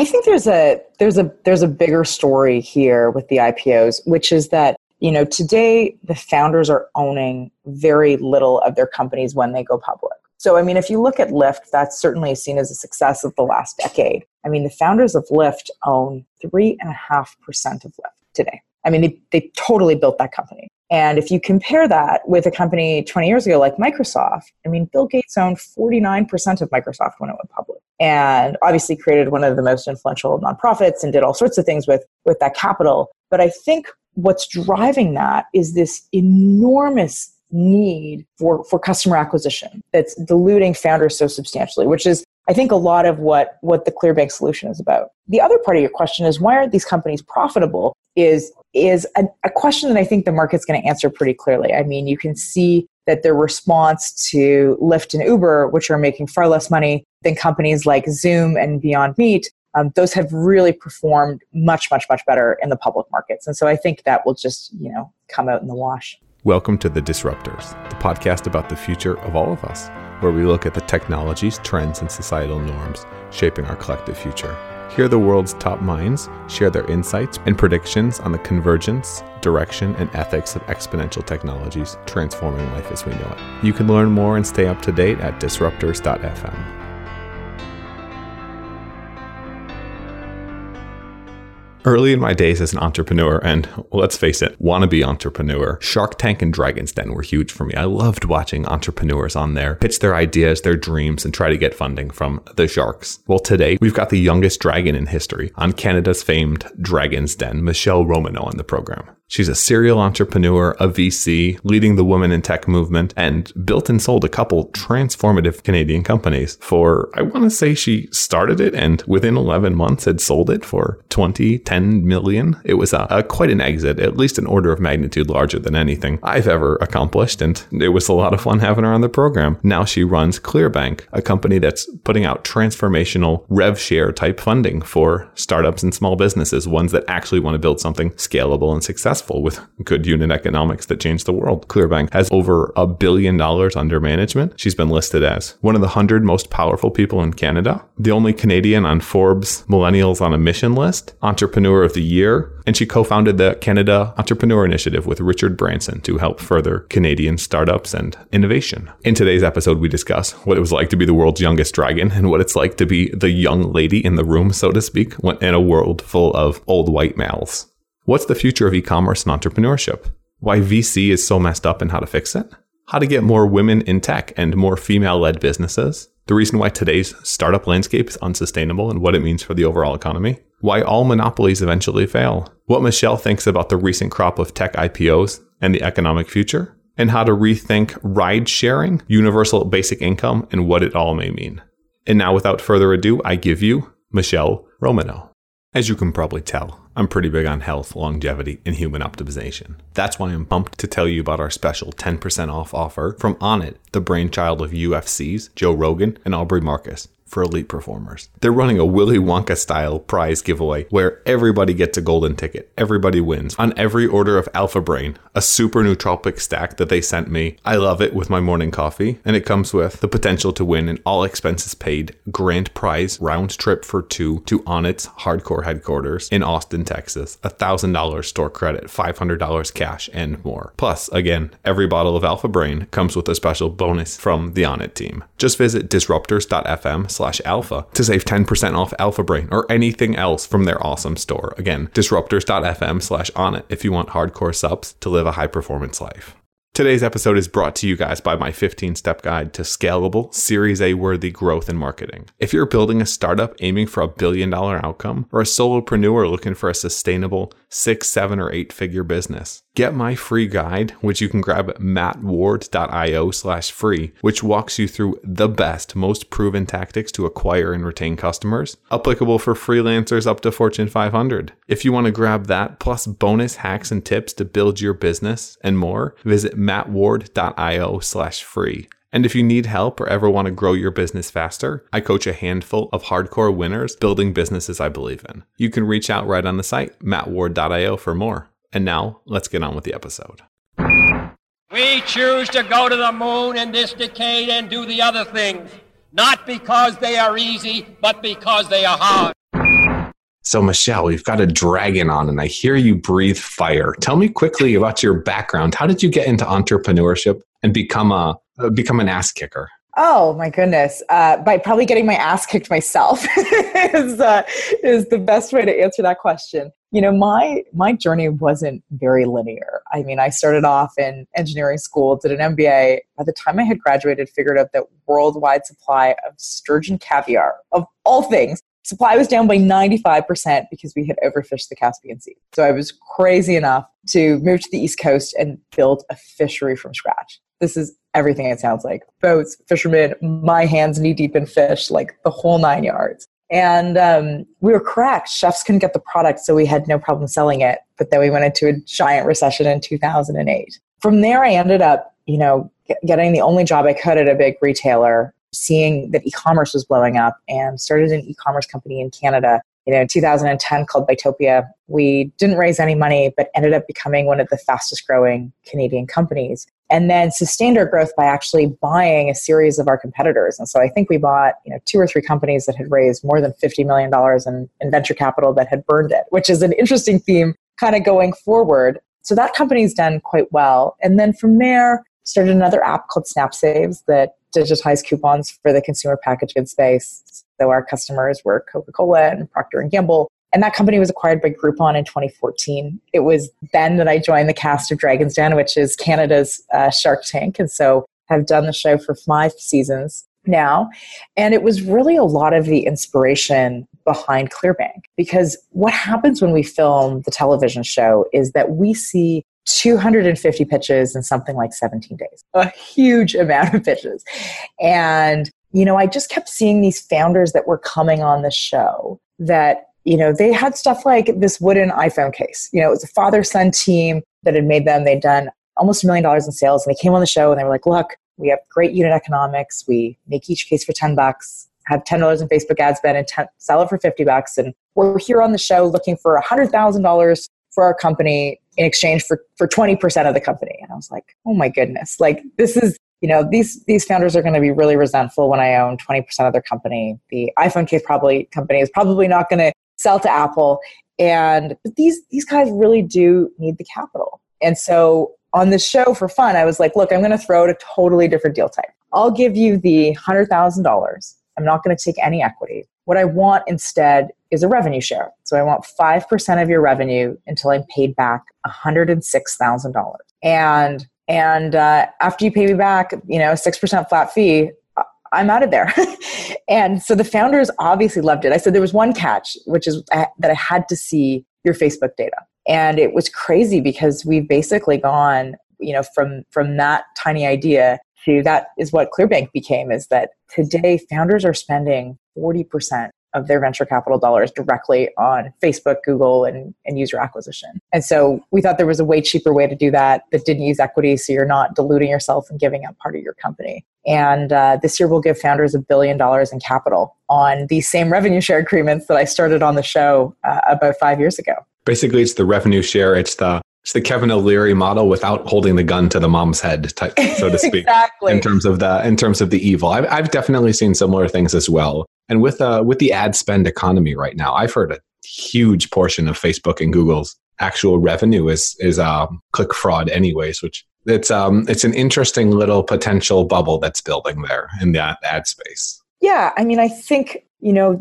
I think there's a bigger story here with the IPOs, which is that, you know, today the founders are owning very little of their companies when they go public. So, I mean, if you look at Lyft, that's certainly seen as a success of the last decade. I mean, the founders of Lyft own 3.5% of Lyft today. I mean, they totally built that company. And if you compare that with a company 20 years ago like Microsoft, I mean, Bill Gates owned 49% of Microsoft when it went public, and obviously created one of the most influential nonprofits and did all sorts of things with that capital. But I think what's driving that is this enormous need for customer acquisition that's diluting founders so substantially, which is, I think, a lot of what the Clearbanc solution is about. The other part of your question is, why aren't these companies profitable? Is a question that I think the market's going to answer pretty clearly. I mean, you can see that their response to Lyft and Uber, which are making far less money than companies like Zoom and Beyond Meat, those have really performed much, much, much better in the public markets. And so I think that will just, you know, come out in the wash. Welcome to The Disruptors, the podcast about the future of all of us, where we look at the technologies, trends, and societal norms shaping our collective future. Hear the world's top minds share their insights and predictions on the convergence, direction, and ethics of exponential technologies transforming life as we know it. You can learn more and stay up to date at disruptors.fm. Early in my days as an entrepreneur, and let's face it, wannabe entrepreneur, Shark Tank and Dragon's Den were huge for me. I loved watching entrepreneurs on there pitch their ideas, their dreams, and try to get funding from the sharks. Well, today, we've got the youngest dragon in history on Canada's famed Dragon's Den, Michele Romanow, on the program. She's a serial entrepreneur, a VC, leading the women in tech movement, and built and sold a couple transformative Canadian companies for, I want to say she started it and within 11 months had sold it for $10 million. It was quite an exit, at least an order of magnitude larger than anything I've ever accomplished. And it was a lot of fun having her on the program. Now she runs Clearbanc, a company that's putting out transformational rev share type funding for startups and small businesses, ones that actually want to build something scalable and successful with good unit economics that change the world. Clearbanc has over $1 billion under management. She's been listed as one of the 100 most powerful people in Canada, the only Canadian on Forbes Millennials on a Mission list, Entrepreneur of the Year, and she co-founded the Canada Entrepreneur Initiative with Richard Branson to help further Canadian startups and innovation. In today's episode, we discuss what it was like to be the world's youngest dragon and what it's like to be the young lady in the room, so to speak, in a world full of old white males. What's the future of e-commerce and entrepreneurship? Why VC is so messed up and how to fix it? How to get more women in tech and more female-led businesses? The reason why today's startup landscape is unsustainable and what it means for the overall economy? Why all monopolies eventually fail? What Michele thinks about the recent crop of tech IPOs and the economic future? And how to rethink ride sharing, universal basic income, and what it all may mean. And now, without further ado, I give you Michele Romanow. As you can probably tell, I'm pretty big on health, longevity, and human optimization. That's why I'm pumped to tell you about our special 10% off offer from Onnit, the brainchild of UFC's Joe Rogan and Aubrey Marcus, for elite performers. They're running a Willy Wonka-style prize giveaway where everybody gets a golden ticket. Everybody wins on every order of Alpha Brain, a super nootropic stack that they sent me. I love it with my morning coffee, and it comes with the potential to win an all-expenses-paid grand prize round trip for two to Onnit's hardcore headquarters in Austin, Texas, $1,000 store credit, $500 cash, and more. Plus, again, every bottle of Alpha Brain comes with a special bonus from the Onnit team. Just visit disruptors.fm/alpha to save 10% off Alpha Brain or anything else from their awesome store. Again, disruptors.fm/onnit if you want hardcore subs to live a high performance life. Today's episode is brought to you guys by my 15-step guide to scalable, Series A-worthy growth and marketing. If you're building a startup aiming for $1 billion outcome or a solopreneur looking for a sustainable 6, 7, or 8-figure business, get my free guide, which you can grab at mattward.io/free, which walks you through the best, most proven tactics to acquire and retain customers, applicable for freelancers up to Fortune 500. If you want to grab that, plus bonus hacks and tips to build your business and more, visit mattward.io/free. And if you need help or ever want to grow your business faster, I coach a handful of hardcore winners building businesses I believe in. You can reach out right on the site, mattward.io, for more. And now, let's get on with the episode. We choose to go to the moon in this decade and do the other things, not because they are easy, but because they are hard. So Michele, we've got a dragon on and I hear you breathe fire. Tell me quickly about your background. How did you get into entrepreneurship and become an ass kicker? Oh my goodness. By probably getting my ass kicked myself is the best way to answer that question. You know, my journey wasn't very linear. I mean, I started off in engineering school, did an MBA. By the time I had graduated, figured out that worldwide supply of sturgeon caviar, of all things, supply was down by 95% because we had overfished the Caspian Sea. So I was crazy enough to move to the East Coast and build a fishery from scratch. This is everything it sounds like. Boats, fishermen, my hands knee deep in fish, like the whole nine yards. And we were correct. Chefs couldn't get the product, so we had no problem selling it. But then we went into a giant recession in 2008. From there, I ended up, you know, getting the only job I could at a big retailer, seeing that e-commerce was blowing up, and started an e-commerce company in Canada, you know, in 2010 called Buytopia. We didn't raise any money, but ended up becoming one of the fastest growing Canadian companies. And then sustained our growth by actually buying a series of our competitors. And so I think we bought, you know, 2 or 3 companies that had raised more than $50 million in venture capital that had burned it, which is an interesting theme kind of going forward. So that company's done quite well. And then from there, started another app called SnapSaves that digitized coupons for the consumer packaged goods space. So our customers were Coca-Cola and Procter & Gamble. And that company was acquired by Groupon in 2014. It was then that I joined the cast of Dragon's Den, which is Canada's Shark Tank. And so I've done the show for 5 seasons now. And it was really a lot of the inspiration behind Clearbanc. Because what happens when we film the television show is that we see 250 pitches in something like 17 days. A huge amount of pitches. And, you know, I just kept seeing these founders that were coming on the show that, you know, they had stuff like this wooden iPhone case. You know, it was a father-son team that had made them. They'd done almost $1 million in sales. And they came on the show and they were like, look, we have great unit economics. We make each case for $10, have $10 in Facebook ad spend, and sell it for $50. And we're here on the show looking for $100,000 for our company in exchange for 20% of the company. And I was like, oh my goodness. Like, this is, you know, these founders are going to be really resentful when I own 20% of their company. The iPhone case company is probably not going to sell to Apple. And but these guys really do need the capital. And so on the show for fun, I was like, look, I'm going to throw out a totally different deal type. I'll give you the $100,000. I'm not going to take any equity. What I want instead is a revenue share. So I want 5% of your revenue until I'm paid back $106,000. And after you pay me back, you know, 6% flat fee, I'm out of there. And so the founders obviously loved it. I said there was one catch, which is that I had to see your Facebook data. And it was crazy because we've basically gone, you know, from that tiny idea to that is what Clearbanc became, is that today founders are spending 40% of their venture capital dollars directly on Facebook, Google, and user acquisition. And so we thought there was a way cheaper way to do that didn't use equity, so you're not diluting yourself and giving up part of your company. And this year we'll give founders $1 billion in capital on these same revenue share agreements that I started on the show about 5 years ago. Basically, it's the revenue share. It's the Kevin O'Leary model without holding the gun to the mom's head type, so to speak. Exactly. In terms of the evil. I've definitely seen similar things as well. And with the ad spend economy right now, I've heard a huge portion of Facebook and Google's actual revenue is click fraud anyways, which it's an interesting little potential bubble that's building there in that ad space. Yeah. I mean, I think, you know,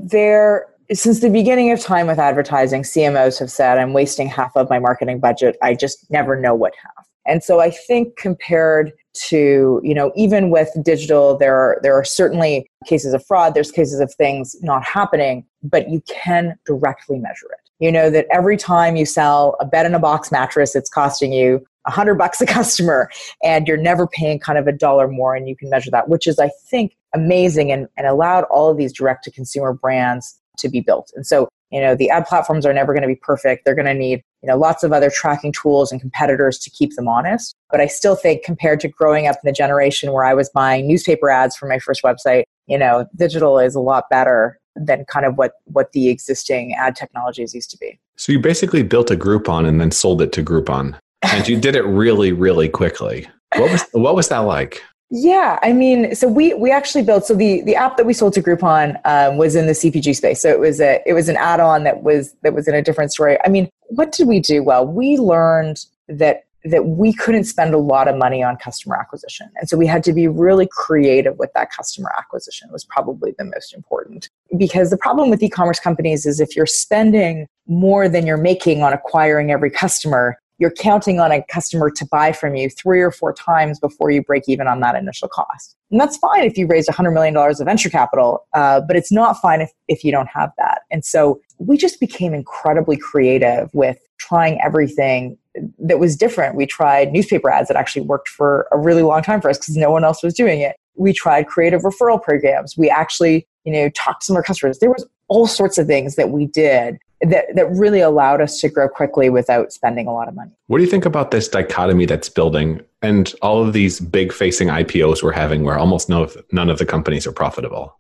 since the beginning of time with advertising, CMOs have said, I'm wasting half of my marketing budget. I just never know what half. And so I think compared to, you know, even with digital, there are certainly cases of fraud, there's cases of things not happening, but you can directly measure it. You know that every time you sell a bed in a box mattress, it's costing you $100 a customer, and you're never paying kind of $1 more, and you can measure that, which is, I think, amazing and allowed all of these direct-to-consumer brands to be built. And so, you know, the ad platforms are never going to be perfect. They're going to need, you know, lots of other tracking tools and competitors to keep them honest. But I still think compared to growing up in the generation where I was buying newspaper ads for my first website, you know, digital is a lot better than kind of what the existing ad technologies used to be. So you basically built a Groupon and then sold it to Groupon. And you did it really, really quickly. What was that like? Yeah, I mean, so we actually built, so the app that we sold to Groupon was in the CPG space. So it was an add-on that was in a different story. I mean, what did we do? Well, we learned that we couldn't spend a lot of money on customer acquisition. And so we had to be really creative with that. Customer acquisition was probably the most important, because the problem with e-commerce companies is if you're spending more than you're making on acquiring every customer, you're counting on a customer to buy from you 3 or 4 times before you break even on that initial cost. And that's fine if you raised $100 million of venture capital, but it's not fine if you don't have that. And so we just became incredibly creative with trying everything that was different. We tried newspaper ads that actually worked for a really long time for us because no one else was doing it. We tried creative referral programs. We actually, talked to some of our customers. There was all sorts of things that we did that really allowed us to grow quickly without spending a lot of money. What do you think about this dichotomy that's building and all of these big facing IPOs we're having where almost none of the companies are profitable?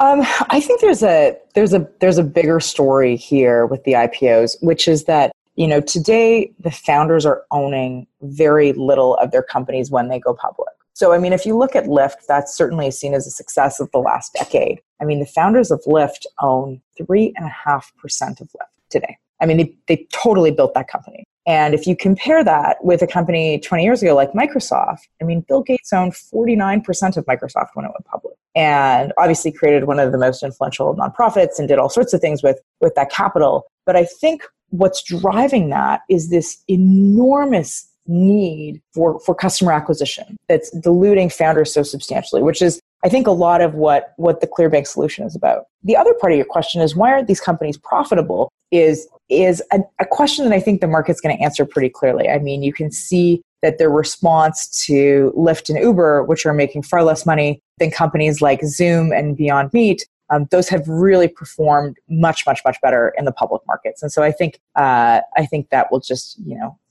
I think there's a bigger story here with the IPOs, which is that, today the founders are owning very little of their companies when they go public. So, I mean, if you look at Lyft, that's certainly seen as a success of the last decade. I mean, the founders of Lyft own 3.5% of Lyft today. I mean, they totally built that company. And if you compare that with a company 20 years ago like Microsoft, I mean, Bill Gates owned 49% of Microsoft when it went public, and obviously created one of the most influential nonprofits and did all sorts of things with that capital. But I think what's driving that is this enormous need for customer acquisition that's diluting founders so substantially, which is, I think, a lot of what the Clearbanc solution is about. The other part of your question is, why aren't these companies profitable is a question that I think the market's going to answer pretty clearly. I mean, you can see that their response to Lyft and Uber, which are making far less money than companies like Zoom and Beyond Meat, those have really performed much, much, much better in the public markets. And so I think that will just,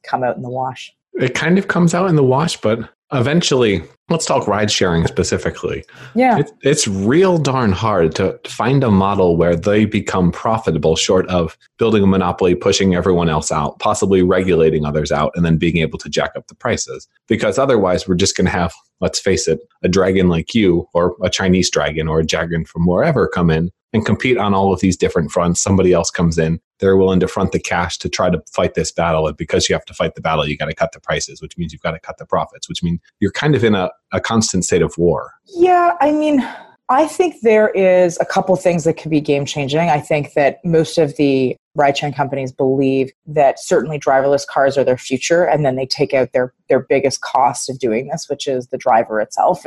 come out in the wash. It kind of comes out in the wash, but eventually, let's talk ride sharing specifically. Yeah. It's real darn hard to find a model where they become profitable short of building a monopoly, pushing everyone else out, possibly regulating others out, and then being able to jack up the prices. Because otherwise, we're just going to have, let's face it, a dragon like you or a Chinese dragon or a dragon from wherever come in and compete on all of these different fronts. Somebody else comes in. They're willing to front the cash to try to fight this battle. And because you have to fight the battle, you got to cut the prices, which means you've got to cut the profits, which means you're kind of in a constant state of war. Yeah, I mean, I think there is a couple things that could be game changing. I think that most of the ride-sharing companies believe that certainly driverless cars are their future, and then they take out their biggest cost of doing this, which is the driver itself.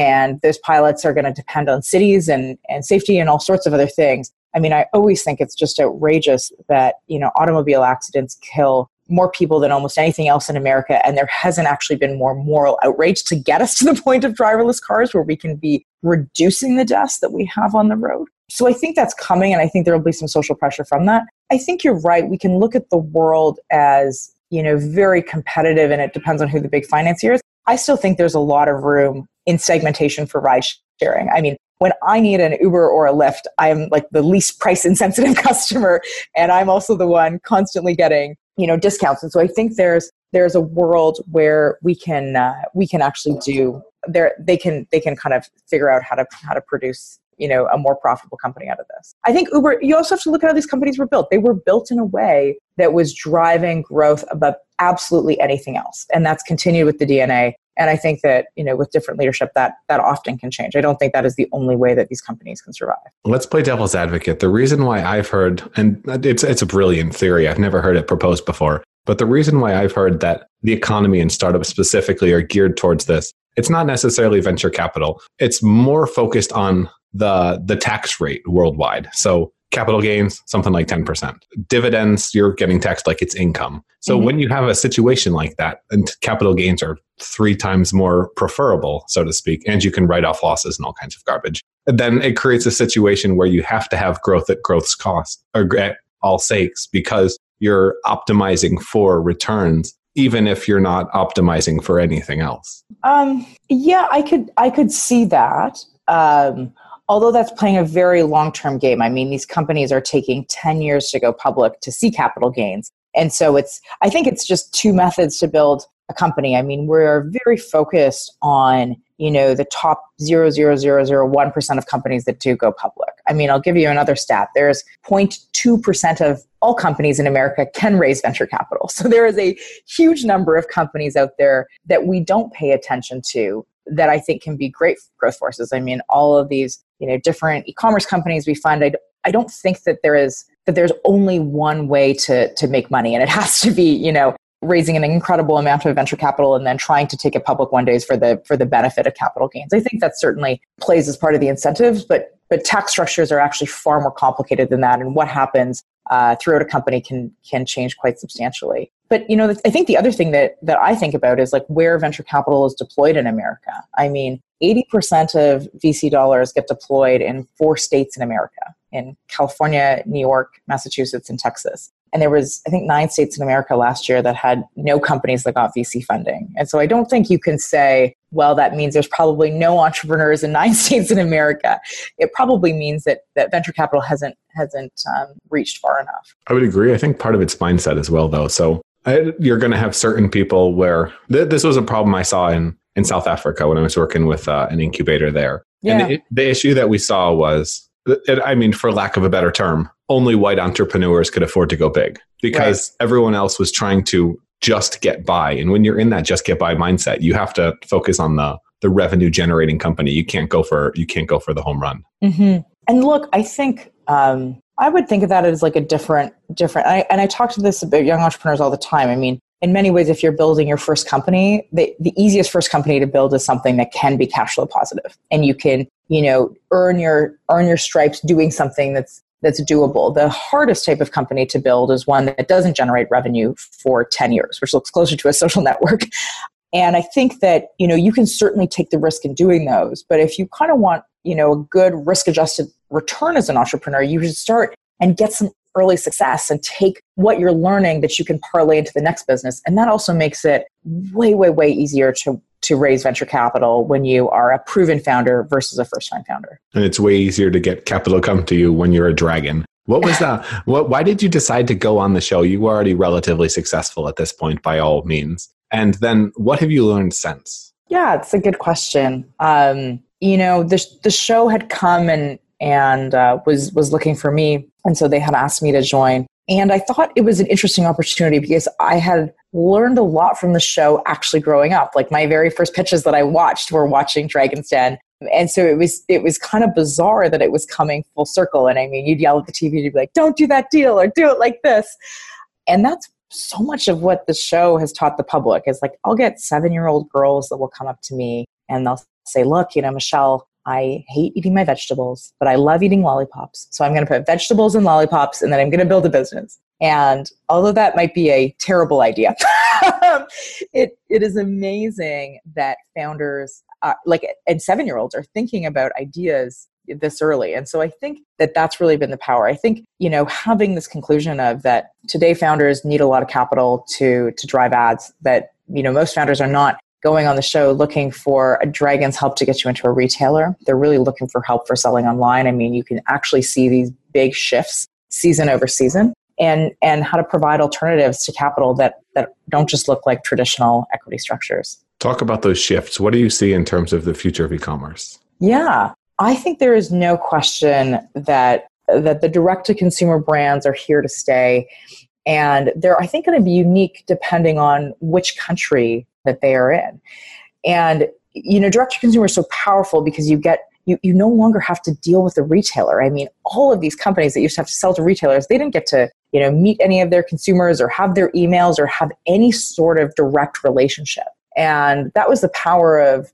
And those pilots are going to depend on cities and safety and all sorts of other things. I mean, I always think it's just outrageous that, automobile accidents kill more people than almost anything else in America. And there hasn't actually been more moral outrage to get us to the point of driverless cars where we can be reducing the deaths that we have on the road. So I think that's coming, and I think there will be some social pressure from that. I think you're right. We can look at the world as, very competitive, and it depends on who the big financier is. I still think there's a lot of room in segmentation for ride sharing. I mean, when I need an Uber or a Lyft, I'm like the least price insensitive customer, and I'm also the one constantly getting, discounts. And so I think there's a world where we can actually do there. They can kind of figure out how to produce, a more profitable company out of this. I think Uber, you also have to look at how these companies were built. They were built in a way that was driving growth above absolutely anything else. And that's continued with the DNA. And I think that, with different leadership, that often can change. I don't think that is the only way that these companies can survive. Let's play devil's advocate. The reason why I've heard, and it's a brilliant theory, I've never heard it proposed before, but the reason why I've heard that the economy and startups specifically are geared towards this, it's not necessarily venture capital. It's more focused on the tax rate worldwide. So capital gains, something like 10%. Dividends, you're getting taxed like it's income. So when you have a situation like that, and capital gains are 3 times more preferable, so to speak, and you can write off losses and all kinds of garbage, then it creates a situation where you have to have growth at growth's cost, or at all sakes, because you're optimizing for returns, even if you're not optimizing for anything else. Yeah, I could see that. Although that's playing a very long-term game. I mean, these companies are taking 10 years to go public to see capital gains. And so I think it's just 2 methods to build a company. I mean, we're very focused on, you know, the top 0.0001% of companies that do go public. I mean, I'll give you another stat. There's 0.2% of all companies in America can raise venture capital. So there is a huge number of companies out there that we don't pay attention to that I think can be great growth forces. I mean, all of these, you know, different e-commerce companies we fund, I don't think that there's only one way to make money, and it has to be, you know, raising an incredible amount of venture capital and then trying to take it public one day for the benefit of capital gains. I think that certainly plays as part of the incentives, but tax structures are actually far more complicated than that, and what happens throughout a company can change quite substantially. But, you know, I think the other thing that I think about is like where venture capital is deployed in America. I mean, 80% of VC dollars get deployed in 4 states in America: in California, New York, Massachusetts, and Texas. And there was, I think, 9 states in America last year that had no companies that got VC funding. And so I don't think you can say, well, that means there's probably no entrepreneurs in 9 states in America. It probably means that venture capital hasn't reached far enough. I would agree. I think part of it's mindset as well, though. So you're going to have certain people where this was a problem I saw in South Africa when I was working with an incubator there. Yeah. And the issue that we saw was, I mean, for lack of a better term, only white entrepreneurs could afford to go big because everyone else was trying to just get by. And when you're in that just get by mindset, you have to focus on the revenue generating company. You can't go for the home run. Mm-hmm. And look, I think I would think of that as like a different. And I talk to this about young entrepreneurs all the time. I mean, in many ways, if you're building your first company, the easiest first company to build is something that can be cash flow positive, and you can, you know, earn your stripes doing something that's doable. The hardest type of company to build is one that doesn't generate revenue for 10 years, which looks closer to a social network. And I think that, you know, you can certainly take the risk in doing those, but if you kind of want, you know, a good risk-adjusted return as an entrepreneur, you should start and get some early success and take what you're learning that you can parlay into the next business. And that also makes it way, way, way easier to raise venture capital when you are a proven founder versus a first-time founder. And it's way easier to get capital come to you when you're a dragon. What was that? Why did you decide to go on the show? You were already relatively successful at this point by all means. And then what have you learned since? Yeah, it's a good question. You know, the show had come and was looking for me. And so they had asked me to join. And I thought it was an interesting opportunity because I had learned a lot from the show actually growing up. Like my very first pitches that I watched were watching Dragon's Den. And so it was kind of bizarre that it was coming full circle. And I mean, you'd yell at the TV, you'd be like, don't do that deal or do it like this. And that's so much of what the show has taught the public is like, I'll get 7-year-old girls that will come up to me and they'll say, look, you know, Michelle, I hate eating my vegetables, but I love eating lollipops. So I'm going to put vegetables in lollipops and then I'm going to build a business. And although that might be a terrible idea, it is amazing that founders and 7-year-olds are thinking about ideas this early. And so I think that that's really been the power. I think, you know, having this conclusion of that today founders need a lot of capital to drive ads, that, you know, most founders are not going on the show looking for a dragon's help to get you into a retailer. They're really looking for help for selling online. I mean, you can actually see these big shifts season over season and how to provide alternatives to capital that don't just look like traditional equity structures. Talk about those shifts. What do you see in terms of the future of e-commerce? Yeah, I think there is no question that the direct-to-consumer brands are here to stay. And they're, I think, going to be unique depending on which country that they are in. And, you know, direct to consumer is so powerful because you no longer have to deal with the retailer. I mean, all of these companies that used to have to sell to retailers, they didn't get to, you know, meet any of their consumers or have their emails or have any sort of direct relationship. And that was the power of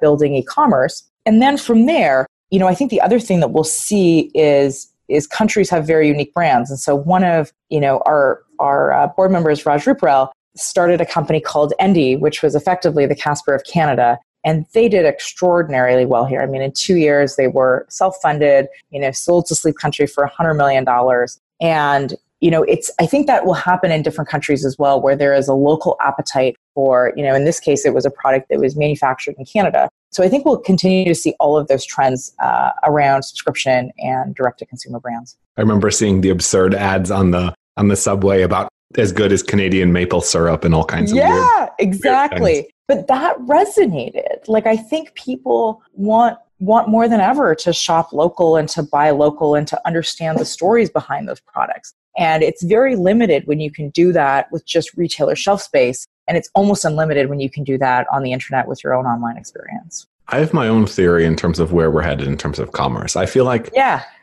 building e-commerce. And then from there, you know, I think the other thing that we'll see is countries have very unique brands. And so one of, you know, our board members, Raj Ruprel, started a company called Endy, which was effectively the Casper of Canada. And they did extraordinarily well here. I mean, in 2 years, they were self-funded, you know, sold to Sleep Country for $100 million. And, you know, I think that will happen in different countries as well, where there is a local appetite for, you know, in this case, it was a product that was manufactured in Canada. So I think we'll continue to see all of those trends around subscription and direct-to-consumer brands. I remember seeing the absurd ads on the subway about as good as Canadian maple syrup and all kinds of weird, exactly. Weird. But that resonated. Like, I think people want more than ever to shop local and to buy local and to understand the stories behind those products. And it's very limited when you can do that with just retailer shelf space. And it's almost unlimited when you can do that on the internet with your own online experience. I have my own theory in terms of where we're headed in terms of commerce. I feel like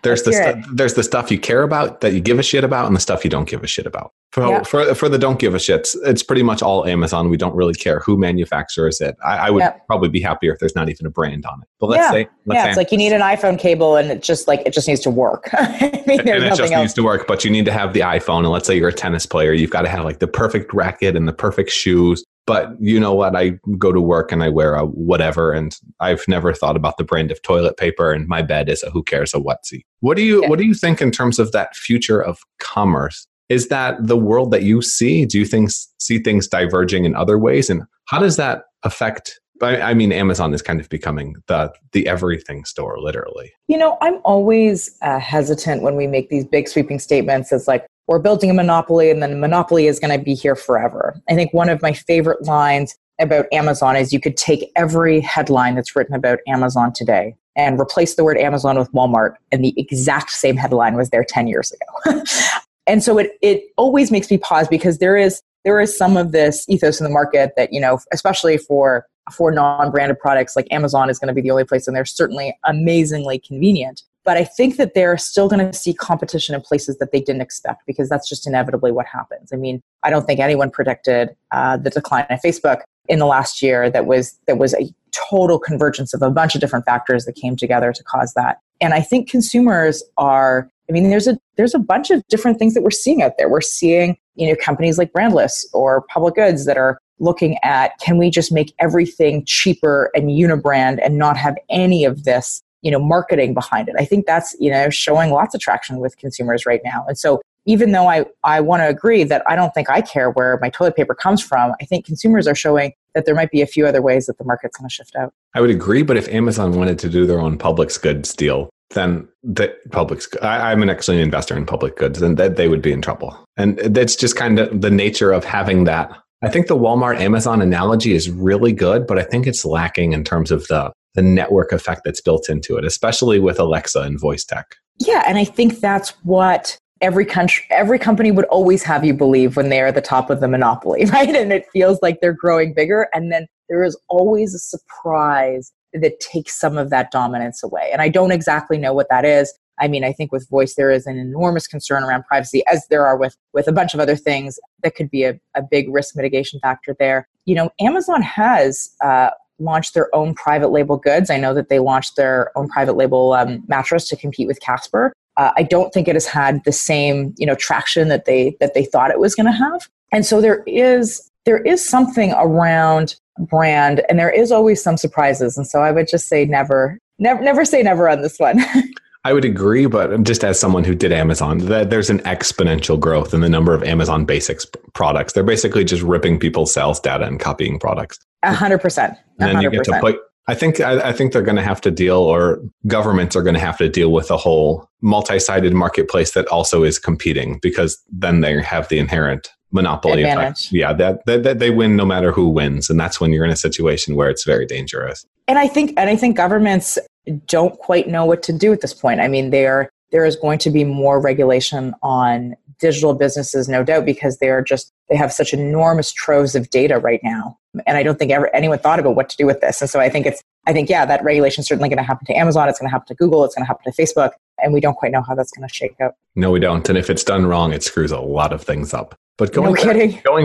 there's the stuff you care about that you give a shit about and the stuff you don't give a shit about. For the don't give a shits, it's pretty much all Amazon. We don't really care who manufactures it. I would probably be happier if there's not even a brand on it. But let's say it's like you need an iPhone cable and it just needs to work. I mean, there's nothing else. Needs to work, but you need to have the iPhone. And let's say you're a tennis player. You've got to have like the perfect racket and the perfect shoes. But you know what? I go to work and I wear a whatever, and I've never thought about the brand of toilet paper, and my bed is a who cares a whatsy. What do you think in terms of that future of commerce? Is that the world that you see? Do you see things diverging in other ways? And how does that affect? I mean, Amazon is kind of becoming the everything store, literally. You know, I'm always hesitant when we make these big sweeping statements. It's like, we're building a monopoly, and then monopoly is going to be here forever. I think one of my favorite lines about Amazon is you could take every headline that's written about Amazon today and replace the word Amazon with Walmart, and the exact same headline was there 10 years ago. And so it always makes me pause, because there is some of this ethos in the market that, you know, especially for non-branded products, like Amazon is going to be the only place, and they're certainly amazingly convenient. But I think that they're still going to see competition in places that they didn't expect, because that's just inevitably what happens. I mean, I don't think anyone predicted the decline of Facebook in the last year. That was a total convergence of a bunch of different factors that came together to cause that. And I think consumers are, I mean, there's a bunch of different things that we're seeing out there. We're seeing, you know, companies like Brandless or Public Goods that are looking at, can we just make everything cheaper and unibrand and not have any of this, you know, marketing behind it? I think that's, you know, showing lots of traction with consumers right now. And so even though I want to agree that I don't think I care where my toilet paper comes from, I think consumers are showing that there might be a few other ways that the market's going to shift out. I would agree. But if Amazon wanted to do their own Public Goods deal, then I'm actually an investor in Public Goods, and that they would be in trouble. And that's just kind of the nature of having that. I think the Walmart Amazon analogy is really good, but I think it's lacking in terms of the network effect that's built into it, especially with Alexa and voice tech. Yeah, and I think that's what every company would always have you believe when they are the top of the monopoly, right? And it feels like they're growing bigger, and then there is always a surprise that takes some of that dominance away. And I don't exactly know what that is. I mean, I think with voice, there is an enormous concern around privacy, as there are with a bunch of other things that could be a big risk mitigation factor there. You know, Amazon has launched their own private label goods. I know that they launched their own private label mattress to compete with Casper. I don't think it has had the same, you know, traction that they thought it was going to have. And so there is something around brand, and there is always some surprises. And so I would just say never say never on this one. I would agree, but just as someone who did Amazon, there's an exponential growth in the number of Amazon Basics products. They're basically just ripping people's sales data and copying products. 100%. And then you get to put, I think they're going to have to deal, or governments are going to have to deal with a whole multi-sided marketplace that also is competing, because then they have the inherent monopoly advantage. Yeah, that they win no matter who wins. And that's when you're in a situation where it's very dangerous. And I think governments don't quite know what to do at this point. I mean, there is going to be more regulation on digital businesses, no doubt, because they have such enormous troves of data right now. And I don't think anyone thought about what to do with this. And so I think that regulation is certainly going to happen to Amazon. It's going to happen to Google. It's going to happen to Facebook. And we don't quite know how that's going to shake out. No, we don't. And if it's done wrong, it screws a lot of things up. But going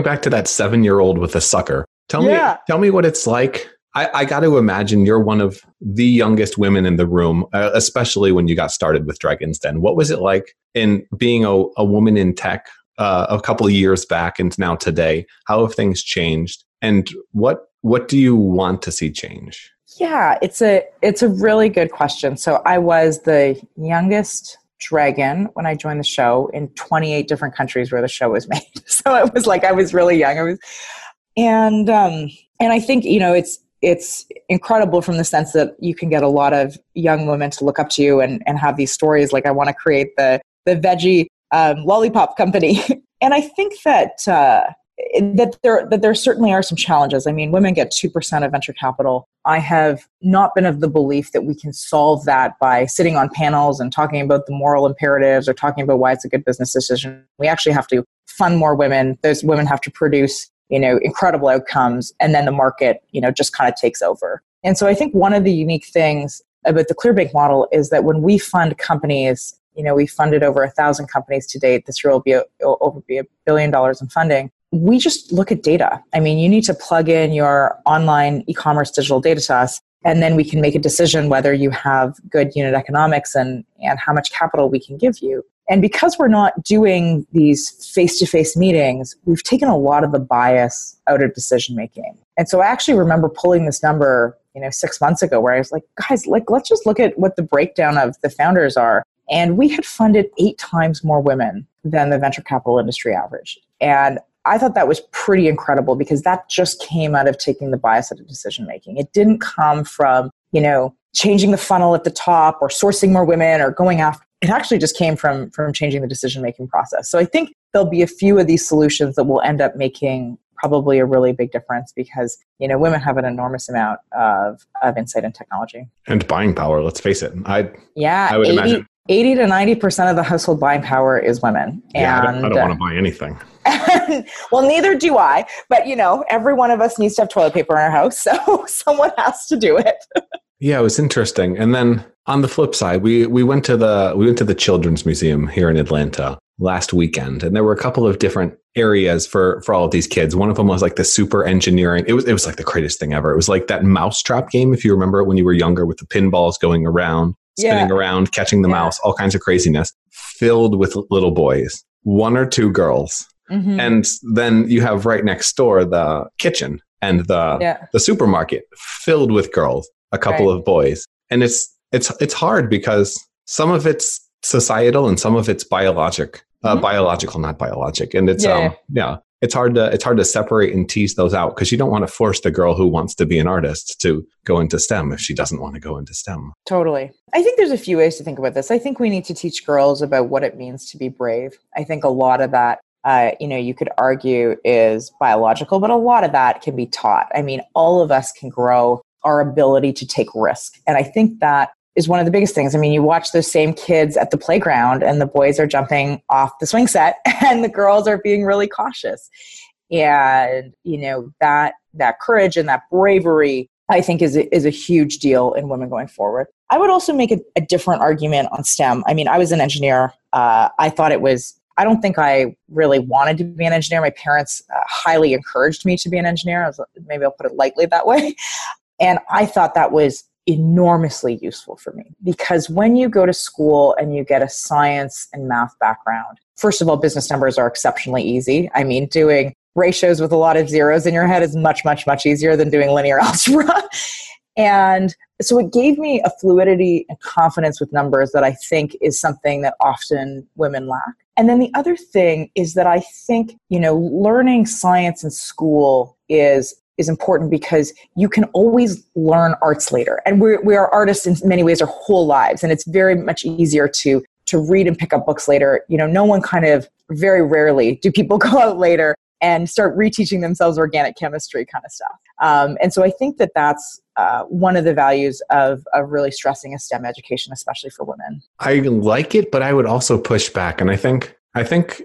back to that 7-year-old with a sucker, tell me what it's like. I got to imagine you're one of the youngest women in the room, especially when you got started with Dragon's Den. What was it like in being a woman in tech a couple of years back and now today? How have things changed? And what do you want to see change? Yeah, it's a really good question. So I was the youngest dragon when I joined the show in 28 different countries where the show was made. So it was like I was really young. And I think, you know, it's incredible from the sense that you can get a lot of young women to look up to you and have these stories. Like, I want to create the veggie lollipop company. And I think that there certainly are some challenges. I mean, women get 2% of venture capital. I have not been of the belief that we can solve that by sitting on panels and talking about the moral imperatives or talking about why it's a good business decision. We actually have to fund more women. Those women have to produce, you know, incredible outcomes, and then the market, you know, just kind of takes over. And so I think one of the unique things about the Clearbanc model is that when we fund companies, you know, we funded over 1,000 companies to date. This year will be over $1 billion in funding. We just look at data. I mean, you need to plug in your online e-commerce digital data to us, and then we can make a decision whether you have good unit economics and how much capital we can give you. And because we're not doing these face-to-face meetings, we've taken a lot of the bias out of decision-making. And so I actually remember pulling this number, you know, 6 months ago where I was like, guys, like, let's just look at what the breakdown of the founders are. And we had funded 8 times more women than the venture capital industry average. And I thought that was pretty incredible because that just came out of taking the bias out of decision-making. It didn't come from, you know, changing the funnel at the top or sourcing more women or going after. It actually just came from changing the decision-making process. So I think there'll be a few of these solutions that will end up making probably a really big difference because, you know, women have an enormous amount of insight in technology. And buying power, let's face it. I would imagine 80 to 90% of the household buying power is women. Yeah, and I don't want to buy anything. Well, neither do I. But, you know, every one of us needs to have toilet paper in our house. So someone has to do it. Yeah, it was interesting. And then on the flip side, we went to the Children's Museum here in Atlanta last weekend, and there were a couple of different areas for all of these kids. One of them was like the super engineering. It was like the greatest thing ever. It was like that mousetrap game, if you remember it when you were younger, with the pinballs going around, spinning around, catching the mouse, all kinds of craziness, filled with little boys, 1 or 2 girls. Mm-hmm. And then you have right next door the kitchen and the supermarket filled with girls, a couple of boys. And it's hard because some of it's societal and some of it's biological, not biologic. And it's hard to separate and tease those out because you don't want to force the girl who wants to be an artist to go into STEM if she doesn't want to go into STEM. Totally. I think there's a few ways to think about this. I think we need to teach girls about what it means to be brave. I think a lot of that, you know, you could argue is biological, but a lot of that can be taught. I mean, all of us can grow our ability to take risk. And I think that is one of the biggest things. I mean, you watch those same kids at the playground and the boys are jumping off the swing set and the girls are being really cautious. And, you know, that courage and that bravery, I think is a huge deal in women going forward. I would also make a different argument on STEM. I mean, I was an engineer. I don't think I really wanted to be an engineer. My parents highly encouraged me to be an engineer. Maybe I'll put it lightly that way. And I thought that was enormously useful for me because when you go to school and you get a science and math background, first of all, business numbers are exceptionally easy. I mean, doing ratios with a lot of zeros in your head is much, much, much easier than doing linear algebra. And so it gave me a fluidity and confidence with numbers that I think is something that often women lack. And then the other thing is that I think, you know, learning science in school is important because you can always learn arts later. And we are artists in many ways our whole lives. And it's very much easier to read and pick up books later. You know, very rarely do people go out later and start reteaching themselves organic chemistry kind of stuff. And so I think that that's one of the values of really stressing a STEM education, especially for women. I like it, but I would also push back. And I think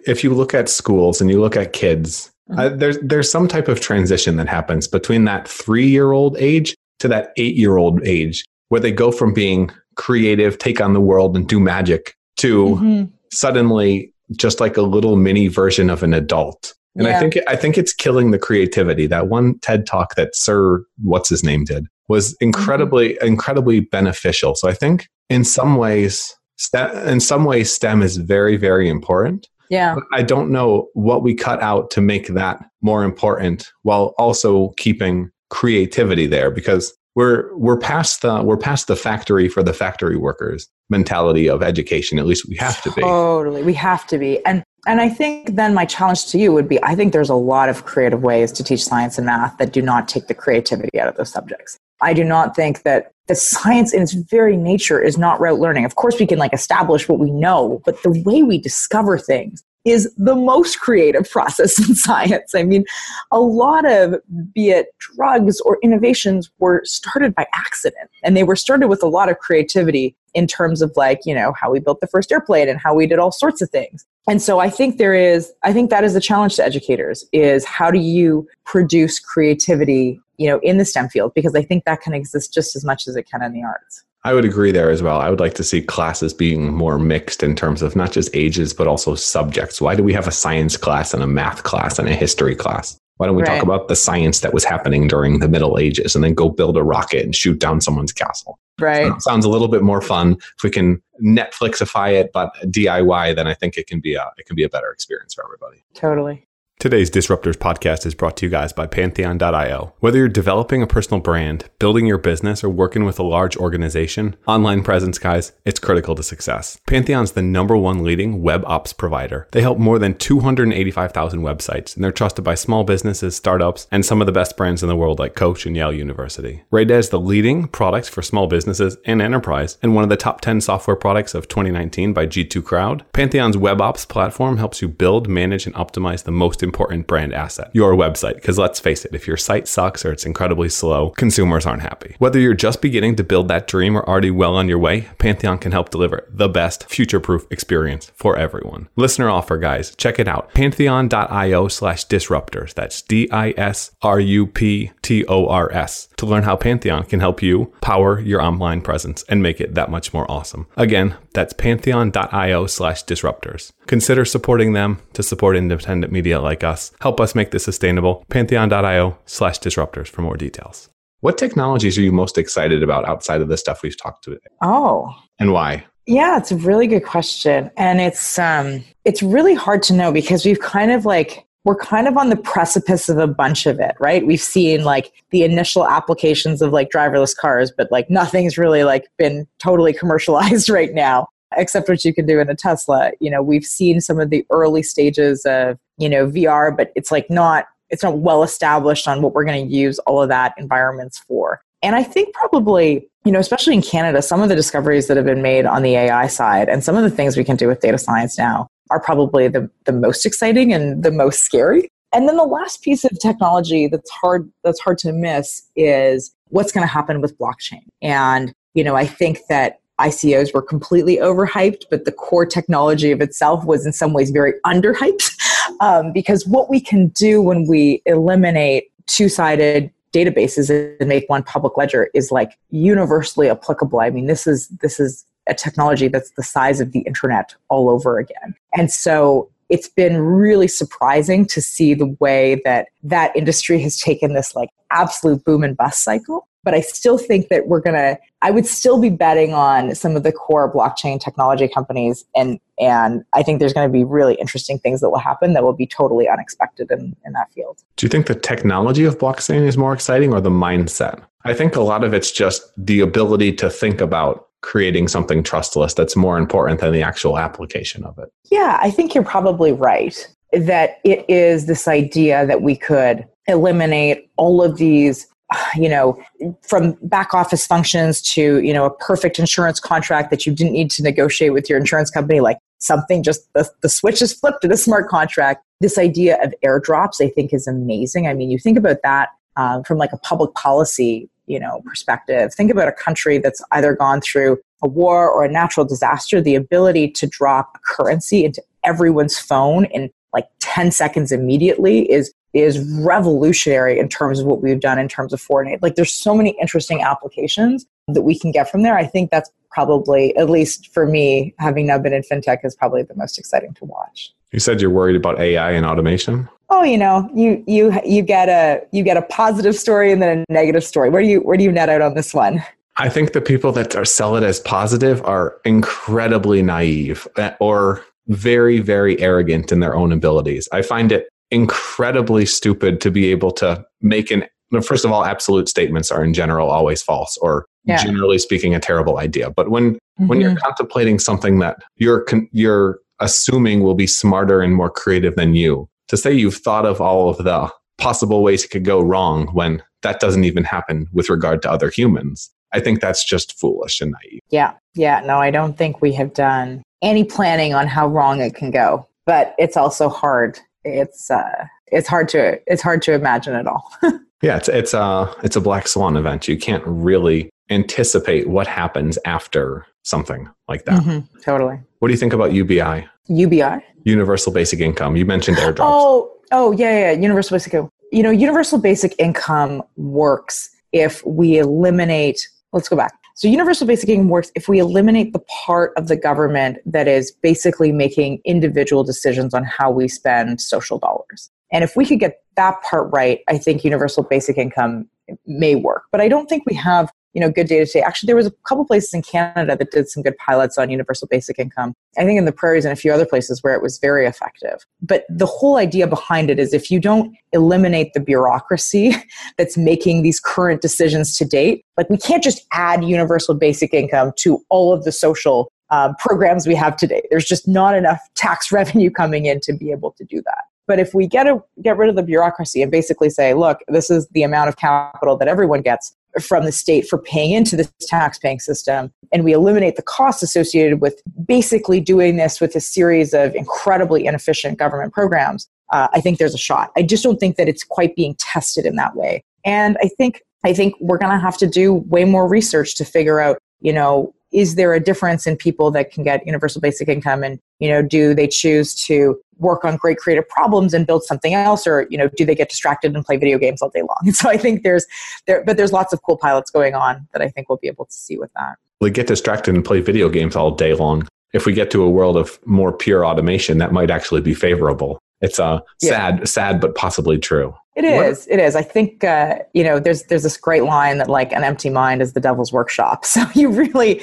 if you look at schools and you look at kids, mm-hmm. There's some type of transition that happens between that 3-year-old age to that 8-year-old age, where they go from being creative, take on the world and do magic to suddenly just like a little mini version of an adult. And I think it's killing the creativity. That one TED talk that Sir what's his name did was incredibly beneficial. So I think in some ways STEM is very, very important. Yeah. But I don't know what we cut out to make that more important while also keeping creativity there, because we're past the factory for the factory workers mentality of education. At least we have to be. Totally. We have to be. And I think then my challenge to you would be, I think there's a lot of creative ways to teach science and math that do not take the creativity out of those subjects. I do not think that the science in its very nature is not rote learning. Of course, we can like establish what we know, but the way we discover things is the most creative process in science. I mean, a lot of, be it drugs or innovations, were started by accident. And they were started with a lot of creativity in terms of, like, you know, how we built the first airplane and how we did all sorts of things. And so I think that is the challenge to educators, is how do you produce creativity, you know, in the STEM field? Because I think that can exist just as much as it can in the arts. I would agree there as well. I would like to see classes being more mixed in terms of not just ages, but also subjects. Why do we have a science class and a math class and a history class? Why don't we talk about the science that was happening during the Middle Ages and then go build a rocket and shoot down someone's castle? Right. So sounds a little bit more fun. If we can Netflixify it, but DIY, then I think it can be a better experience for everybody. Totally. Today's Disruptors podcast is brought to you guys by Pantheon.io. Whether you're developing a personal brand, building your business, or working with a large organization, online presence, guys, it's critical to success. Pantheon's the #1 leading web ops provider. They help more than 285,000 websites, and they're trusted by small businesses, startups, and some of the best brands in the world like Coach and Yale University. Rated as the leading product for small businesses and enterprise, and one of the top 10 software products of 2019 by G2 Crowd, Pantheon's web ops platform helps you build, manage, and optimize the most important brand asset, your website. Because let's face it, if your site sucks or it's incredibly slow, consumers aren't happy. Whether you're just beginning to build that dream or already well on your way, Pantheon can help deliver the best future-proof experience for everyone. Listener offer, guys. Check it out. Pantheon.io/disruptors. That's DISRUPTORS to learn how Pantheon can help you power your online presence and make it that much more awesome. Again, that's Pantheon.io/disruptors. Consider supporting them to support independent media like us. Help us make this sustainable. Pantheon.io/disruptors for more details. What technologies are you most excited about outside of the stuff we've talked to today? Oh. And why? Yeah, it's a really good question. And it's really hard to know because we're kind of on the precipice of a bunch of it, right? We've seen the initial applications of driverless cars, but nothing's really been totally commercialized right now, except what you can do in a Tesla. You know, we've seen some of the early stages of, you know, VR, but it's not well established on what we're going to use all of that environments for. And I think probably, you know, especially in Canada, some of the discoveries that have been made on the AI side and some of the things we can do with data science now are probably the most exciting and the most scary. And then the last piece of technology that's hard to miss is what's going to happen with blockchain. And, you know, I think that ICOs were completely overhyped, but the core technology of itself was in some ways very underhyped because what we can do when we eliminate two-sided databases and make one public ledger is universally applicable. I mean, this is a technology that's the size of the internet all over again. And so it's been really surprising to see the way that industry has taken this absolute boom and bust cycle. But I still think that I would still be betting on some of the core blockchain technology companies. And I think there's going to be really interesting things that will happen that will be totally unexpected in that field. Do you think the technology of blockchain is more exciting or the mindset? I think a lot of it's just the ability to think about creating something trustless that's more important than the actual application of it. Yeah, I think you're probably right that it is this idea that we could eliminate all of these, you know, from back office functions to, you know, a perfect insurance contract that you didn't need to negotiate with your insurance company, the switch is flipped to the smart contract. This idea of airdrops, I think, is amazing. I mean, you think about that from a public policy, you know, perspective. Think about a country that's either gone through a war or a natural disaster. The ability to drop a currency into everyone's phone in 10 seconds immediately is revolutionary in terms of what we've done in terms of foreign aid. There's so many interesting applications that we can get from there. I think that's probably, at least for me, having now been in fintech, is probably the most exciting to watch. You said you're worried about AI and automation. Oh, you know, you get a positive story and then a negative story. Where do you net out on this one? I think the people that sell it as positive are incredibly naive or very, very arrogant in their own abilities. I find it incredibly stupid to be able to make first of all, absolute statements are in general always false or generally speaking a terrible idea. But when you're contemplating something that you're assuming will be smarter and more creative than you, to say you've thought of all of the possible ways it could go wrong when that doesn't even happen with regard to other humans, I think that's just foolish and naive. Yeah. No, I don't think we have done any planning on how wrong it can go. but it's also hard. It's hard to imagine it all. Yeah, it's a black swan event. You can't really anticipate what happens after something like that. Mm-hmm, totally. What do you think about UBI? UBI? Universal Basic Income. You mentioned airdrops. Oh yeah. Universal Basic Income. You know, Universal Basic Income works if we eliminate, let's go back. So Universal Basic Income works if we eliminate the part of the government that is basically making individual decisions on how we spend social dollars. And if we could get that part right, I think Universal Basic Income may work. But I don't think we have, you know, good data today. Actually, there was a couple places in Canada that did some good pilots on Universal Basic Income. I think in the prairies and a few other places where it was very effective. But the whole idea behind it is if you don't eliminate the bureaucracy that's making these current decisions to date, like we can't just add Universal Basic Income to all of the social programs we have today. There's just not enough tax revenue coming in to be able to do that. But if we get rid of the bureaucracy and basically say, look, this is the amount of capital that everyone gets from the state for paying into this tax paying system, and we eliminate the costs associated with basically doing this with a series of incredibly inefficient government programs, I think there's a shot. I just don't think that it's quite being tested in that way. And I think we're going to have to do way more research to figure out, you know, is there a difference in people that can get universal basic income, and, you know, do they choose to work on great creative problems and build something else, or, you know, do they get distracted and play video games all day long? So I think there's lots of cool pilots going on that I think we'll be able to see with that. They get distracted and play video games all day long. If we get to a world of more pure automation, that might actually be favorable. It's sad, but possibly true. It is. I think, you know, there's this great line that, like, an empty mind is the devil's workshop. So you really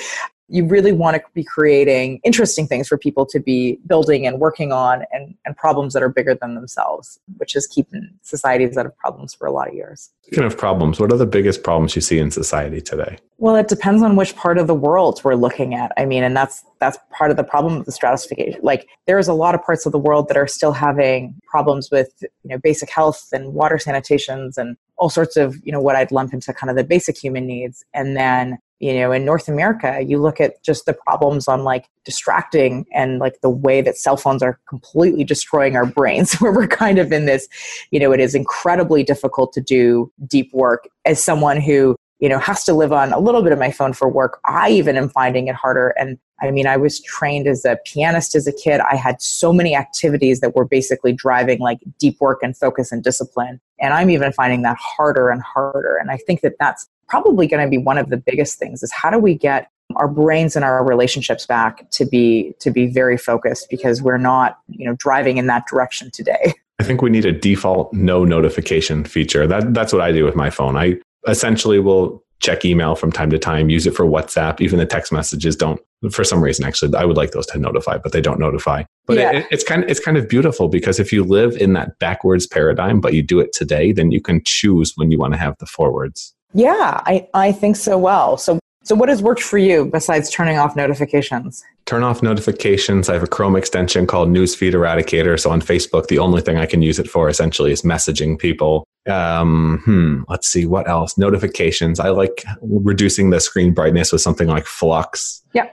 want to be creating interesting things for people to be building and working on, and problems that are bigger than themselves, which is keeping societies out of problems for a lot of years. Speaking of problems, what are the biggest problems you see in society today? Well, it depends on which part of the world we're looking at. I mean, and that's part of the problem of the stratification. Like, there's a lot of parts of the world that are still having problems with, you know, basic health and water sanitations and all sorts of, you know, what I'd lump into kind of the basic human needs. And then, you know, in North America, you look at just the problems on, like, distracting and, like, the way that cell phones are completely destroying our brains, where we're kind of in this, you know, it is incredibly difficult to do deep work. As someone who, you know, has to live on a little bit of my phone for work, I even am finding it harder. And I mean, I was trained as a pianist as a kid. I had so many activities that were basically driving, like, deep work and focus and discipline. And I'm even finding that harder and harder. And I think that that's probably going to be one of the biggest things, is how do we get our brains and our relationships back to be very focused, because we're not, you know, driving in that direction today. I think we need a default no notification feature. That's what I do with my phone. I essentially will check email from time to time, use it for WhatsApp. Even the text messages don't, for some reason, actually, I would like those to notify, but they don't notify. But yeah, it's kind of beautiful, because if you live in that backwards paradigm, but you do it today, then you can choose when you want to have the forwards. Yeah, I think so. Well, so what has worked for you besides turning off notifications? Turn off notifications. I have a Chrome extension called Newsfeed Eradicator. So on Facebook, the only thing I can use it for essentially is messaging people. Let's see, what else? Notifications. I like reducing the screen brightness with something like Flux. Yeah.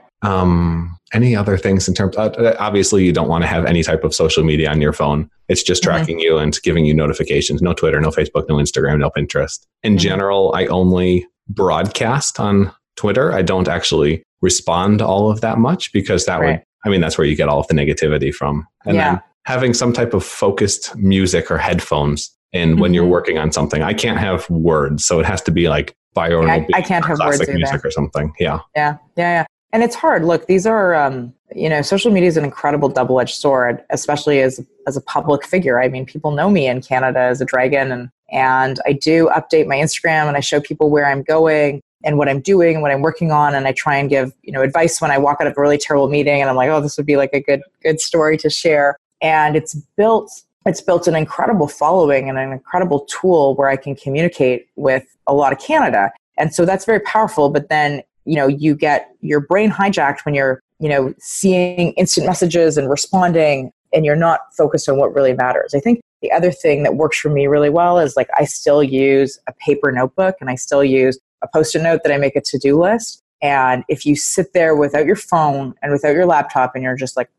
Any other things in terms of, obviously you don't want to have any type of social media on your phone. It's just tracking you and giving you notifications. No Twitter, no Facebook, no Instagram, no Pinterest. In general, I only broadcast on Twitter. I don't actually respond to all of that much, because that that's where you get all of the negativity from. And then having some type of focused music or headphones in when you're working on something. I can't have words. So it has to be like binaural beats or classic music or something. Yeah. Yeah. Yeah. Yeah. And it's hard. Look, these are, you know, social media is an incredible double-edged sword, especially as a public figure. I mean, people know me in Canada as a dragon, and I do update my Instagram, and I show people where I'm going and what I'm doing and what I'm working on. And I try and give, you know, advice when I walk out of a really terrible meeting and I'm like, oh, this would be like a good story to share. And it's built an incredible following and an incredible tool where I can communicate with a lot of Canada. And so that's very powerful. But then, you know, you get your brain hijacked when you're, you know, seeing instant messages and responding, and you're not focused on what really matters. I think the other thing that works for me really well is, like, I still use a paper notebook, and I still use a Post-it note that I make a to-do list. And if you sit there without your phone and without your laptop, and you're just like,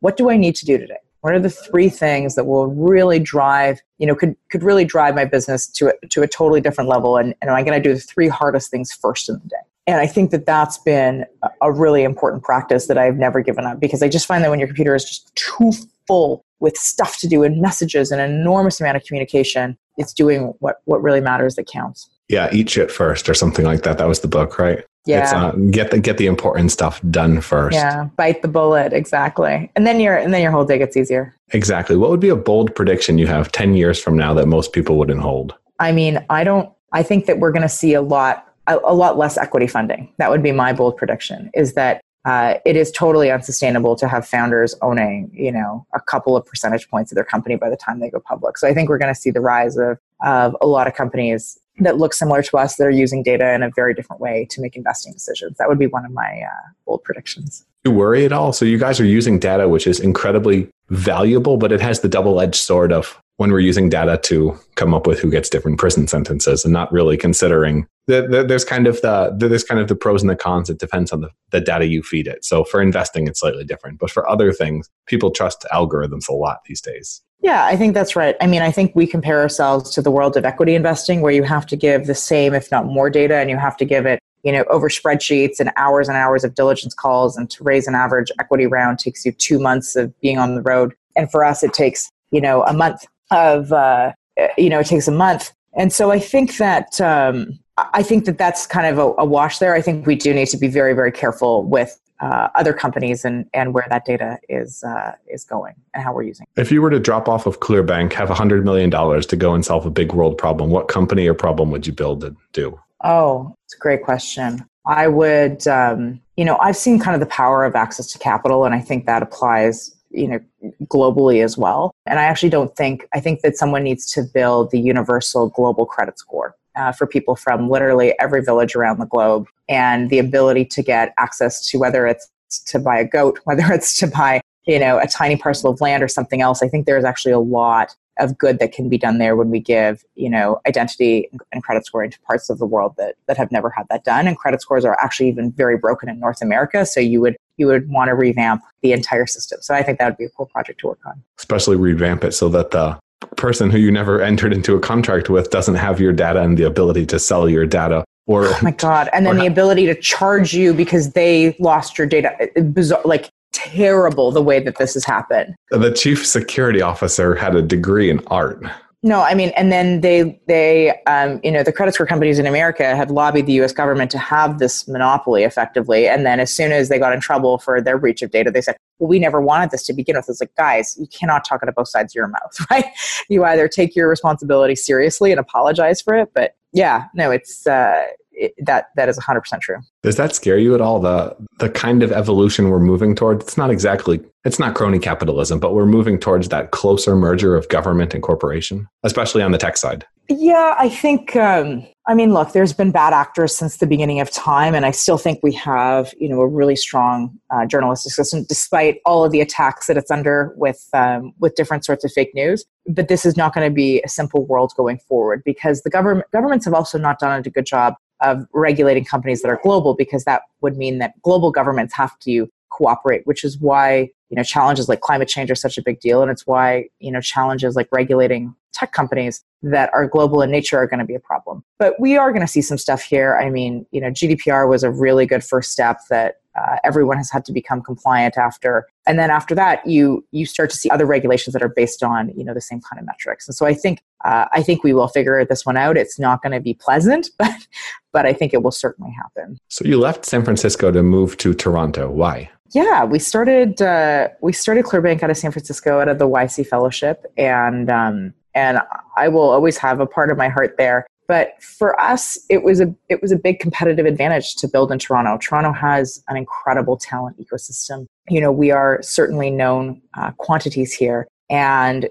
what do I need to do today? What are the three things that will really drive, you know, could really drive my business to a totally different level? And I'm going to do the three hardest things first in the day. And I think that that's been a really important practice that I've never given up, because I just find that when your computer is just too full with stuff to do and messages and an enormous amount of communication, it's doing what really matters that counts. Yeah, eat shit first or something like that. That was the book, right? Yeah. It's, get the important stuff done first. Yeah, bite the bullet, exactly. And then your whole day gets easier. Exactly. What would be a bold prediction you have 10 years from now that most people wouldn't hold? I mean, I think that we're going to see a lot less equity funding. That would be my bold prediction, is that it is totally unsustainable to have founders owning, you know, a couple of percentage points of their company by the time they go public. So I think we're going to see the rise of a lot of companies that look similar to us that are using data in a very different way to make investing decisions. That would be one of my bold predictions. Do you worry at all? So you guys are using data, which is incredibly valuable, but it has the double-edged sword of when we're using data to come up with who gets different prison sentences and not really considering there's kind of the pros and the cons. It depends on the data you feed it. So for investing, it's slightly different. But for other things, people trust algorithms a lot these days. Yeah, I think that's right. I mean, I think we compare ourselves to the world of equity investing, where you have to give the same, if not more data, and you have to give it, you know, over spreadsheets and hours of diligence calls. And to raise an average equity round takes you 2 months of being on the road. And for us, it takes, you know, a month. It takes a month. And so I think that that's kind of a wash there. I think we do need to be very, very careful with other companies and where that data is going and how we're using it. If you were to drop off of Clearbanc, have $100 million to go and solve a big world problem, what company or problem would you build and do? Oh, it's a great question. I would, I've seen kind of the power of access to capital, and I think that applies, you know, globally as well. And I think that someone needs to build the universal global credit score for people from literally every village around the globe, and the ability to get access to, whether it's to buy a goat, whether it's to buy, you know, a tiny parcel of land or something else. I think there's actually a lot of good that can be done there when we give, you know, identity and credit scoring to parts of the world that have never had that done. And credit scores are actually even very broken in North America. So you would want to revamp the entire system. So I think that would be a cool project to work on. Especially revamp it so that the person who you never entered into a contract with doesn't have your data and the ability to sell your data. Or, oh my God. And then the ability to charge you because they lost your data. Bizarre, like, terrible the way that this has happened. The chief security officer had a degree in art. No, I mean, and then they the credit score companies in America had lobbied the U.S. government to have this monopoly effectively. And then as soon as they got in trouble for their breach of data, they said, well, we never wanted this to begin with. It's like, guys, you cannot talk out of both sides of your mouth, right? You either take your responsibility seriously and apologize for it. But yeah, no, it's... That is 100% true. Does that scare you at all? The kind of evolution we're moving towards, it's not crony capitalism, but we're moving towards that closer merger of government and corporation, especially on the tech side. Yeah, I think, look, there's been bad actors since the beginning of time. And I still think we have, you know, a really strong journalistic system, despite all of the attacks that it's under with different sorts of fake news. But this is not going to be a simple world going forward, because the governments have also not done a good job of regulating companies that are global, because that would mean that global governments have to cooperate, which is why, you know, challenges like climate change are such a big deal. And it's why, you know, challenges like regulating tech companies that are global in nature are going to be a problem. But we are going to see some stuff here. I mean, you know, GDPR was a really good first step that everyone has had to become compliant after. And then after that, you start to see other regulations that are based on, you know, the same kind of metrics. And so I think we will figure this one out. It's not going to be pleasant, but I think it will certainly happen. So you left San Francisco to move to Toronto. Why? Yeah, we started Clearbanc out of San Francisco, out of the YC Fellowship, and I will always have a part of my heart there. But for us, it was a big competitive advantage to build in Toronto. Toronto has an incredible talent ecosystem. You know, we are certainly known quantities here, and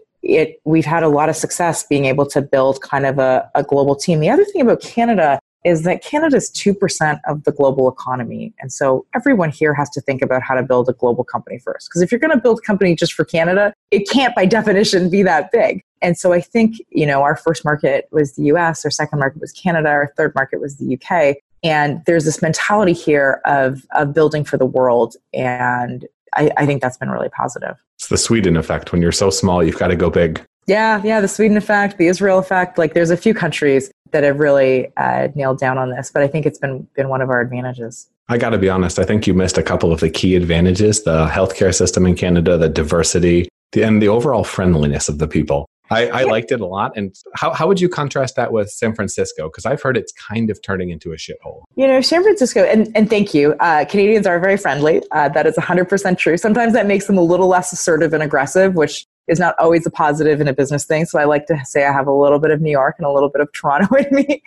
we've had a lot of success being able to build kind of a global team. The other thing about Canada is that Canada's 2% of the global economy. And so everyone here has to think about how to build a global company first. Because if you're going to build a company just for Canada, it can't by definition be that big. And so I think, you know, our first market was the US, our second market was Canada, our third market was the UK. And there's this mentality here of building for the world. And I think that's been really positive. It's the Sweden effect. When you're so small, you've got to go big. Yeah, the Sweden effect, the Israel effect. Like, there's a few countries that have really nailed down on this, but I think it's been one of our advantages. I got to be honest, I think you missed a couple of the key advantages: the healthcare system in Canada, the diversity, and the overall friendliness of the people. I liked it a lot. And how would you contrast that with San Francisco? Because I've heard it's kind of turning into a shithole. You know, San Francisco, and thank you, Canadians are very friendly. That is 100% true. Sometimes that makes them a little less assertive and aggressive, which is not always a positive in a business thing. So I like to say I have a little bit of New York and a little bit of Toronto in me.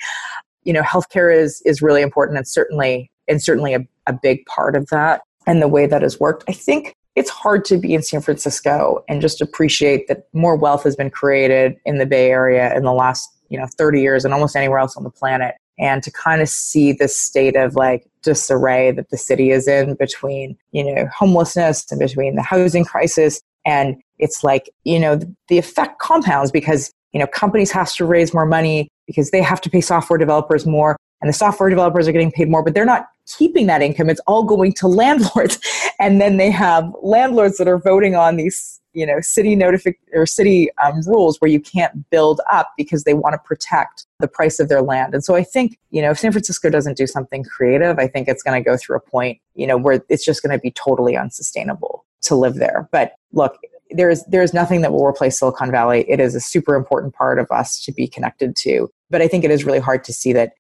You know, healthcare is really important and certainly a big part of that and the way that has worked. I think it's hard to be in San Francisco and just appreciate that more wealth has been created in the Bay Area in the last, 30 years and almost anywhere else on the planet. And to kind of see this state of like disarray that the city is in between, homelessness and between the housing crisis. And it's like, the effect compounds because, companies have to raise more money because they have to pay software developers more. And the software developers are getting paid more, but they're not keeping that income. It's all going to landlords. And then they have landlords that are voting on these, city rules where you can't build up because they want to protect the price of their land. And so I think, if San Francisco doesn't do something creative, I think it's going to go through a point, where it's just going to be totally unsustainable to live there. But look, there's nothing that will replace Silicon Valley. It is a super important part of us to be connected to. But I think it is really hard to see that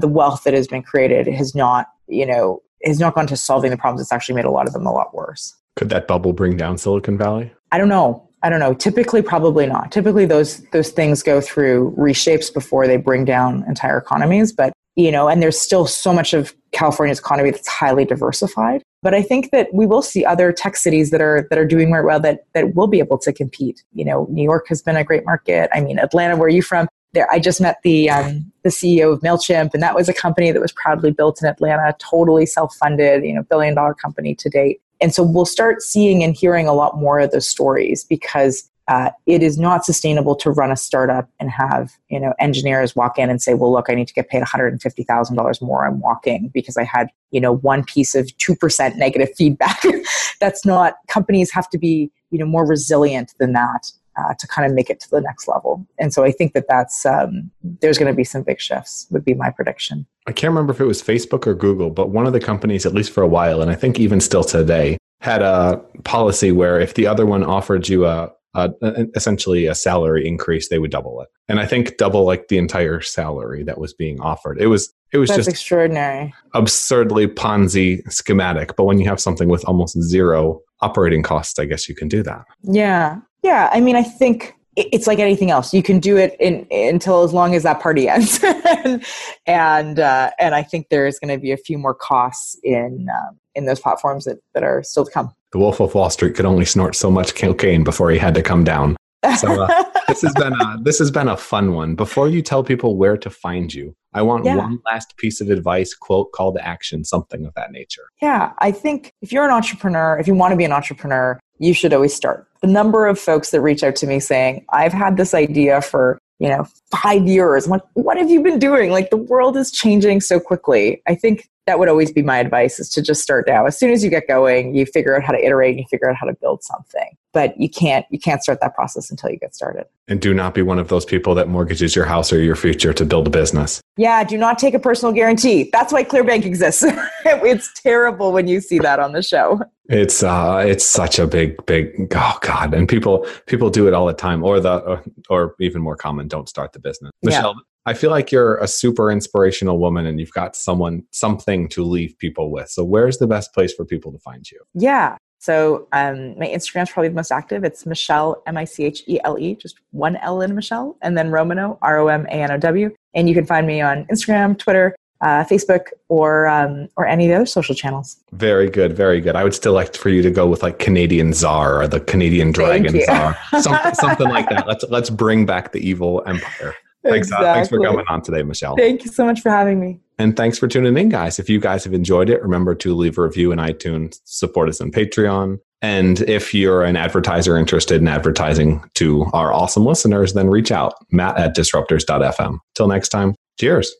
the wealth that has been created has not gone to solving the problems. It's actually made a lot of them a lot worse. Could that bubble bring down Silicon Valley? I don't know. Typically, probably not. Typically, those things go through reshapes before they bring down entire economies. But, and there's still so much of California's economy that's highly diversified. But I think that we will see other tech cities that are doing very well that will be able to compete. New York has been a great market. I mean, Atlanta, where are you from? There, I just met the CEO of MailChimp, and that was a company that was proudly built in Atlanta, totally self-funded, billion-dollar company to date. And so we'll start seeing and hearing a lot more of those stories because it is not sustainable to run a startup and have engineers walk in and say, well, look, I need to get paid $150,000 more. I'm walking because I had one piece of 2% negative feedback. That's not. Companies have to be more resilient than that. To kind of make it to the next level. And so I think that's there's going to be some big shifts would be my prediction. I can't remember if it was Facebook or Google, but one of the companies, at least for a while, and I think even still today, had a policy where if the other one offered you essentially a salary increase, they would double it. And I think double like the entire salary that was being offered. It was that's just extraordinary, absurdly Ponzi schematic. But when you have something with almost zero operating costs, I guess you can do that. Yeah. I mean, I think it's like anything else. You can do it until as long as that party ends. and I think there is going to be a few more costs in those platforms that are still to come. The Wolf of Wall Street could only snort so much cocaine before he had to come down. So this has been a fun one. Before you tell people where to find you, I want one last piece of advice, quote, call to action, something of that nature. Yeah, I think if you want to be an entrepreneur, you should always start. The number of folks that reach out to me saying, I've had this idea for, 5 years. I'm like, what have you been doing? Like, the world is changing so quickly. I think that would always be my advice, is to just start now. As soon as you get going, you figure out how to iterate and you figure out how to build something. But you can't start that process until you get started. And do not be one of those people that mortgages your house or your future to build a business. Yeah, do not take a personal guarantee. That's why Clearbanc exists. It's terrible when you see that on the show. It's such a big oh god, and people do it all the time, or even more common, don't start the business. Michele, yeah. I feel like you're a super inspirational woman and you've got something to leave people with. So where's the best place for people to find you? Yeah. So my Instagram's probably the most active. It's Michele, M-I-C-H-E-L-E, just one L in Michele, and then Romanow, R-O-M-A-N-O-W. And you can find me on Instagram, Twitter, Facebook, or any of the other social channels. Very good. Very good. I would still like for you to go with like Canadian Czar or the Canadian Dragon Czar, something like that. Let's bring back the evil empire. Thanks, exactly. Thanks for coming on today, Michele. Thank you so much for having me. And thanks for tuning in, guys. If you guys have enjoyed it, remember to leave a review in iTunes, support us on Patreon. And if you're an advertiser interested in advertising to our awesome listeners, then reach out, matt@disruptors.fm. Till next time, cheers.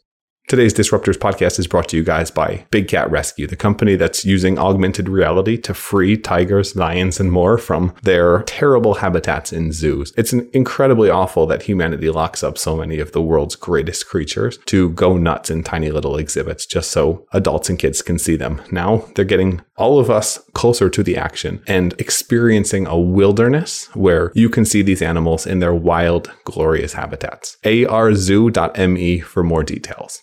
Today's Disruptors podcast is brought to you guys by Big Cat Rescue, the company that's using augmented reality to free tigers, lions, and more from their terrible habitats in zoos. It's incredibly awful that humanity locks up so many of the world's greatest creatures to go nuts in tiny little exhibits just so adults and kids can see them. Now they're getting all of us closer to the action and experiencing a wilderness where you can see these animals in their wild, glorious habitats. arzoo.me for more details.